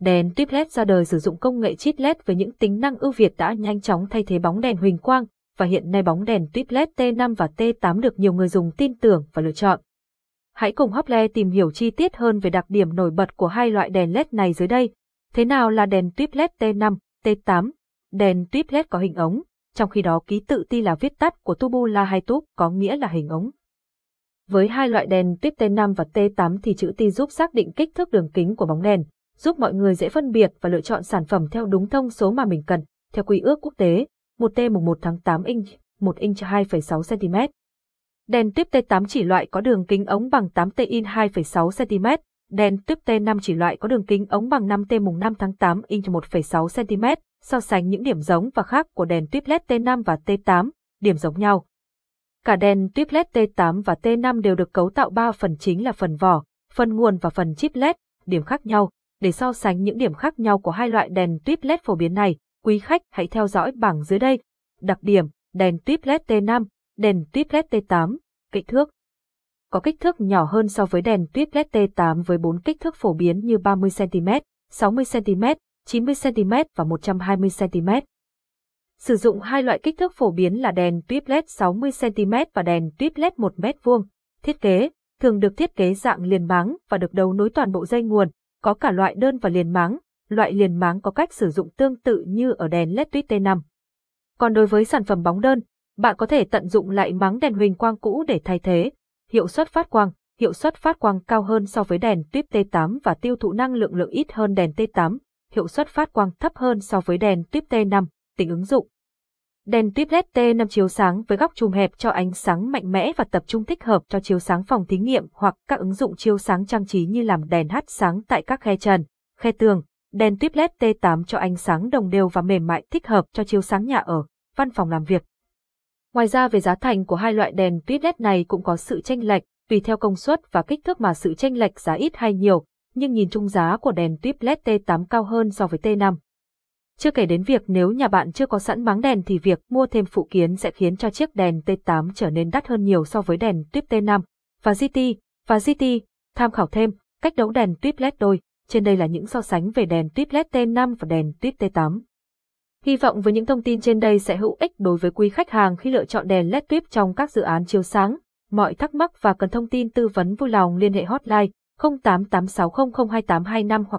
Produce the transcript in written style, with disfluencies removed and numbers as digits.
Đèn tuyếp LED ra đời sử dụng công nghệ chip LED với những tính năng ưu việt đã nhanh chóng thay thế bóng đèn huỳnh quang, và hiện nay bóng đèn tuyếp LED T5 và T8 được nhiều người dùng tin tưởng và lựa chọn. Hãy cùng Shopled tìm hiểu chi tiết hơn về đặc điểm nổi bật của hai loại đèn LED này dưới đây. Thế nào là đèn tuyếp LED T5, T8? Đèn tuyếp LED có hình ống, trong khi đó ký tự T là viết tắt của tubula hay tube, có nghĩa là hình ống. Với hai loại đèn tuyếp T5 và T8 thì chữ T giúp xác định kích thước đường kính của bóng đèn, giúp mọi người dễ phân biệt và lựa chọn sản phẩm theo đúng thông số mà mình cần. Theo quy ước quốc tế, 1T mùng 1 tháng 8 inch, 1 inch 2,6 cm. Đèn tuyếp T8 chỉ loại có đường kính ống bằng 8T in 2,6 cm. Đèn tuyếp T5 chỉ loại có đường kính ống bằng 5T mùng 5 tháng 8 inch 1,6 cm. So sánh những điểm giống và khác của đèn tuyếp LED T5 và T8, điểm giống nhau. Cả đèn tuyếp LED T8 và T5 đều được cấu tạo 3 phần chính là phần vỏ, phần nguồn và phần chip LED. Điểm khác nhau. Để so sánh những điểm khác nhau của hai loại đèn tuyếp LED phổ biến này, quý khách hãy theo dõi bảng dưới đây. Đặc điểm, đèn tuyếp LED T5, đèn tuyếp LED T8, kích thước. Có kích thước nhỏ hơn so với đèn tuyếp LED T8 với 4 kích thước phổ biến như 30cm, 60cm, 90cm và 120cm. Sử dụng hai loại kích thước phổ biến là đèn tuyếp LED 60cm và đèn tuyếp LED 1m². Thiết kế, thường được thiết kế dạng liền máng và được đấu nối toàn bộ dây nguồn, có cả loại đơn và liền máng. Loại liền máng có cách sử dụng tương tự như ở đèn LED tuyếp T5. Còn đối với sản phẩm bóng đơn, bạn có thể tận dụng lại máng đèn huỳnh quang cũ để thay thế. Hiệu suất phát quang cao hơn so với đèn tuyếp T8 và tiêu thụ năng lượng ít hơn đèn T8. Hiệu suất phát quang thấp hơn so với đèn tuyếp T5. Tính ứng dụng. Đèn tuyếp LED T5 chiếu sáng với góc chùm hẹp cho ánh sáng mạnh mẽ và tập trung, thích hợp cho chiếu sáng phòng thí nghiệm hoặc các ứng dụng chiếu sáng trang trí như làm đèn hắt sáng tại các khe trần, khe tường. Đèn tuyếp LED T8 cho ánh sáng đồng đều và mềm mại, thích hợp cho chiếu sáng nhà ở, văn phòng làm việc. Ngoài ra, về giá thành của hai loại đèn tuyếp LED này cũng có sự chênh lệch, tùy theo công suất và kích thước mà sự chênh lệch giá ít hay nhiều, nhưng nhìn chung giá của đèn tuyếp LED T8 cao hơn so với T5. Chưa kể đến việc nếu nhà bạn chưa có sẵn máng đèn thì việc mua thêm phụ kiện sẽ khiến cho chiếc đèn T8 trở nên đắt hơn nhiều so với đèn tuyếp T5 và GT. Tham khảo thêm cách đấu đèn tuyếp LED đôi. Trên đây là những so sánh về đèn tuyếp LED T5 và đèn tuyếp T8. Hy vọng với những thông tin trên đây sẽ hữu ích đối với quý khách hàng khi lựa chọn đèn LED tuyếp trong các dự án chiếu sáng. Mọi thắc mắc và cần thông tin tư vấn vui lòng liên hệ hotline 0886002825 hoặc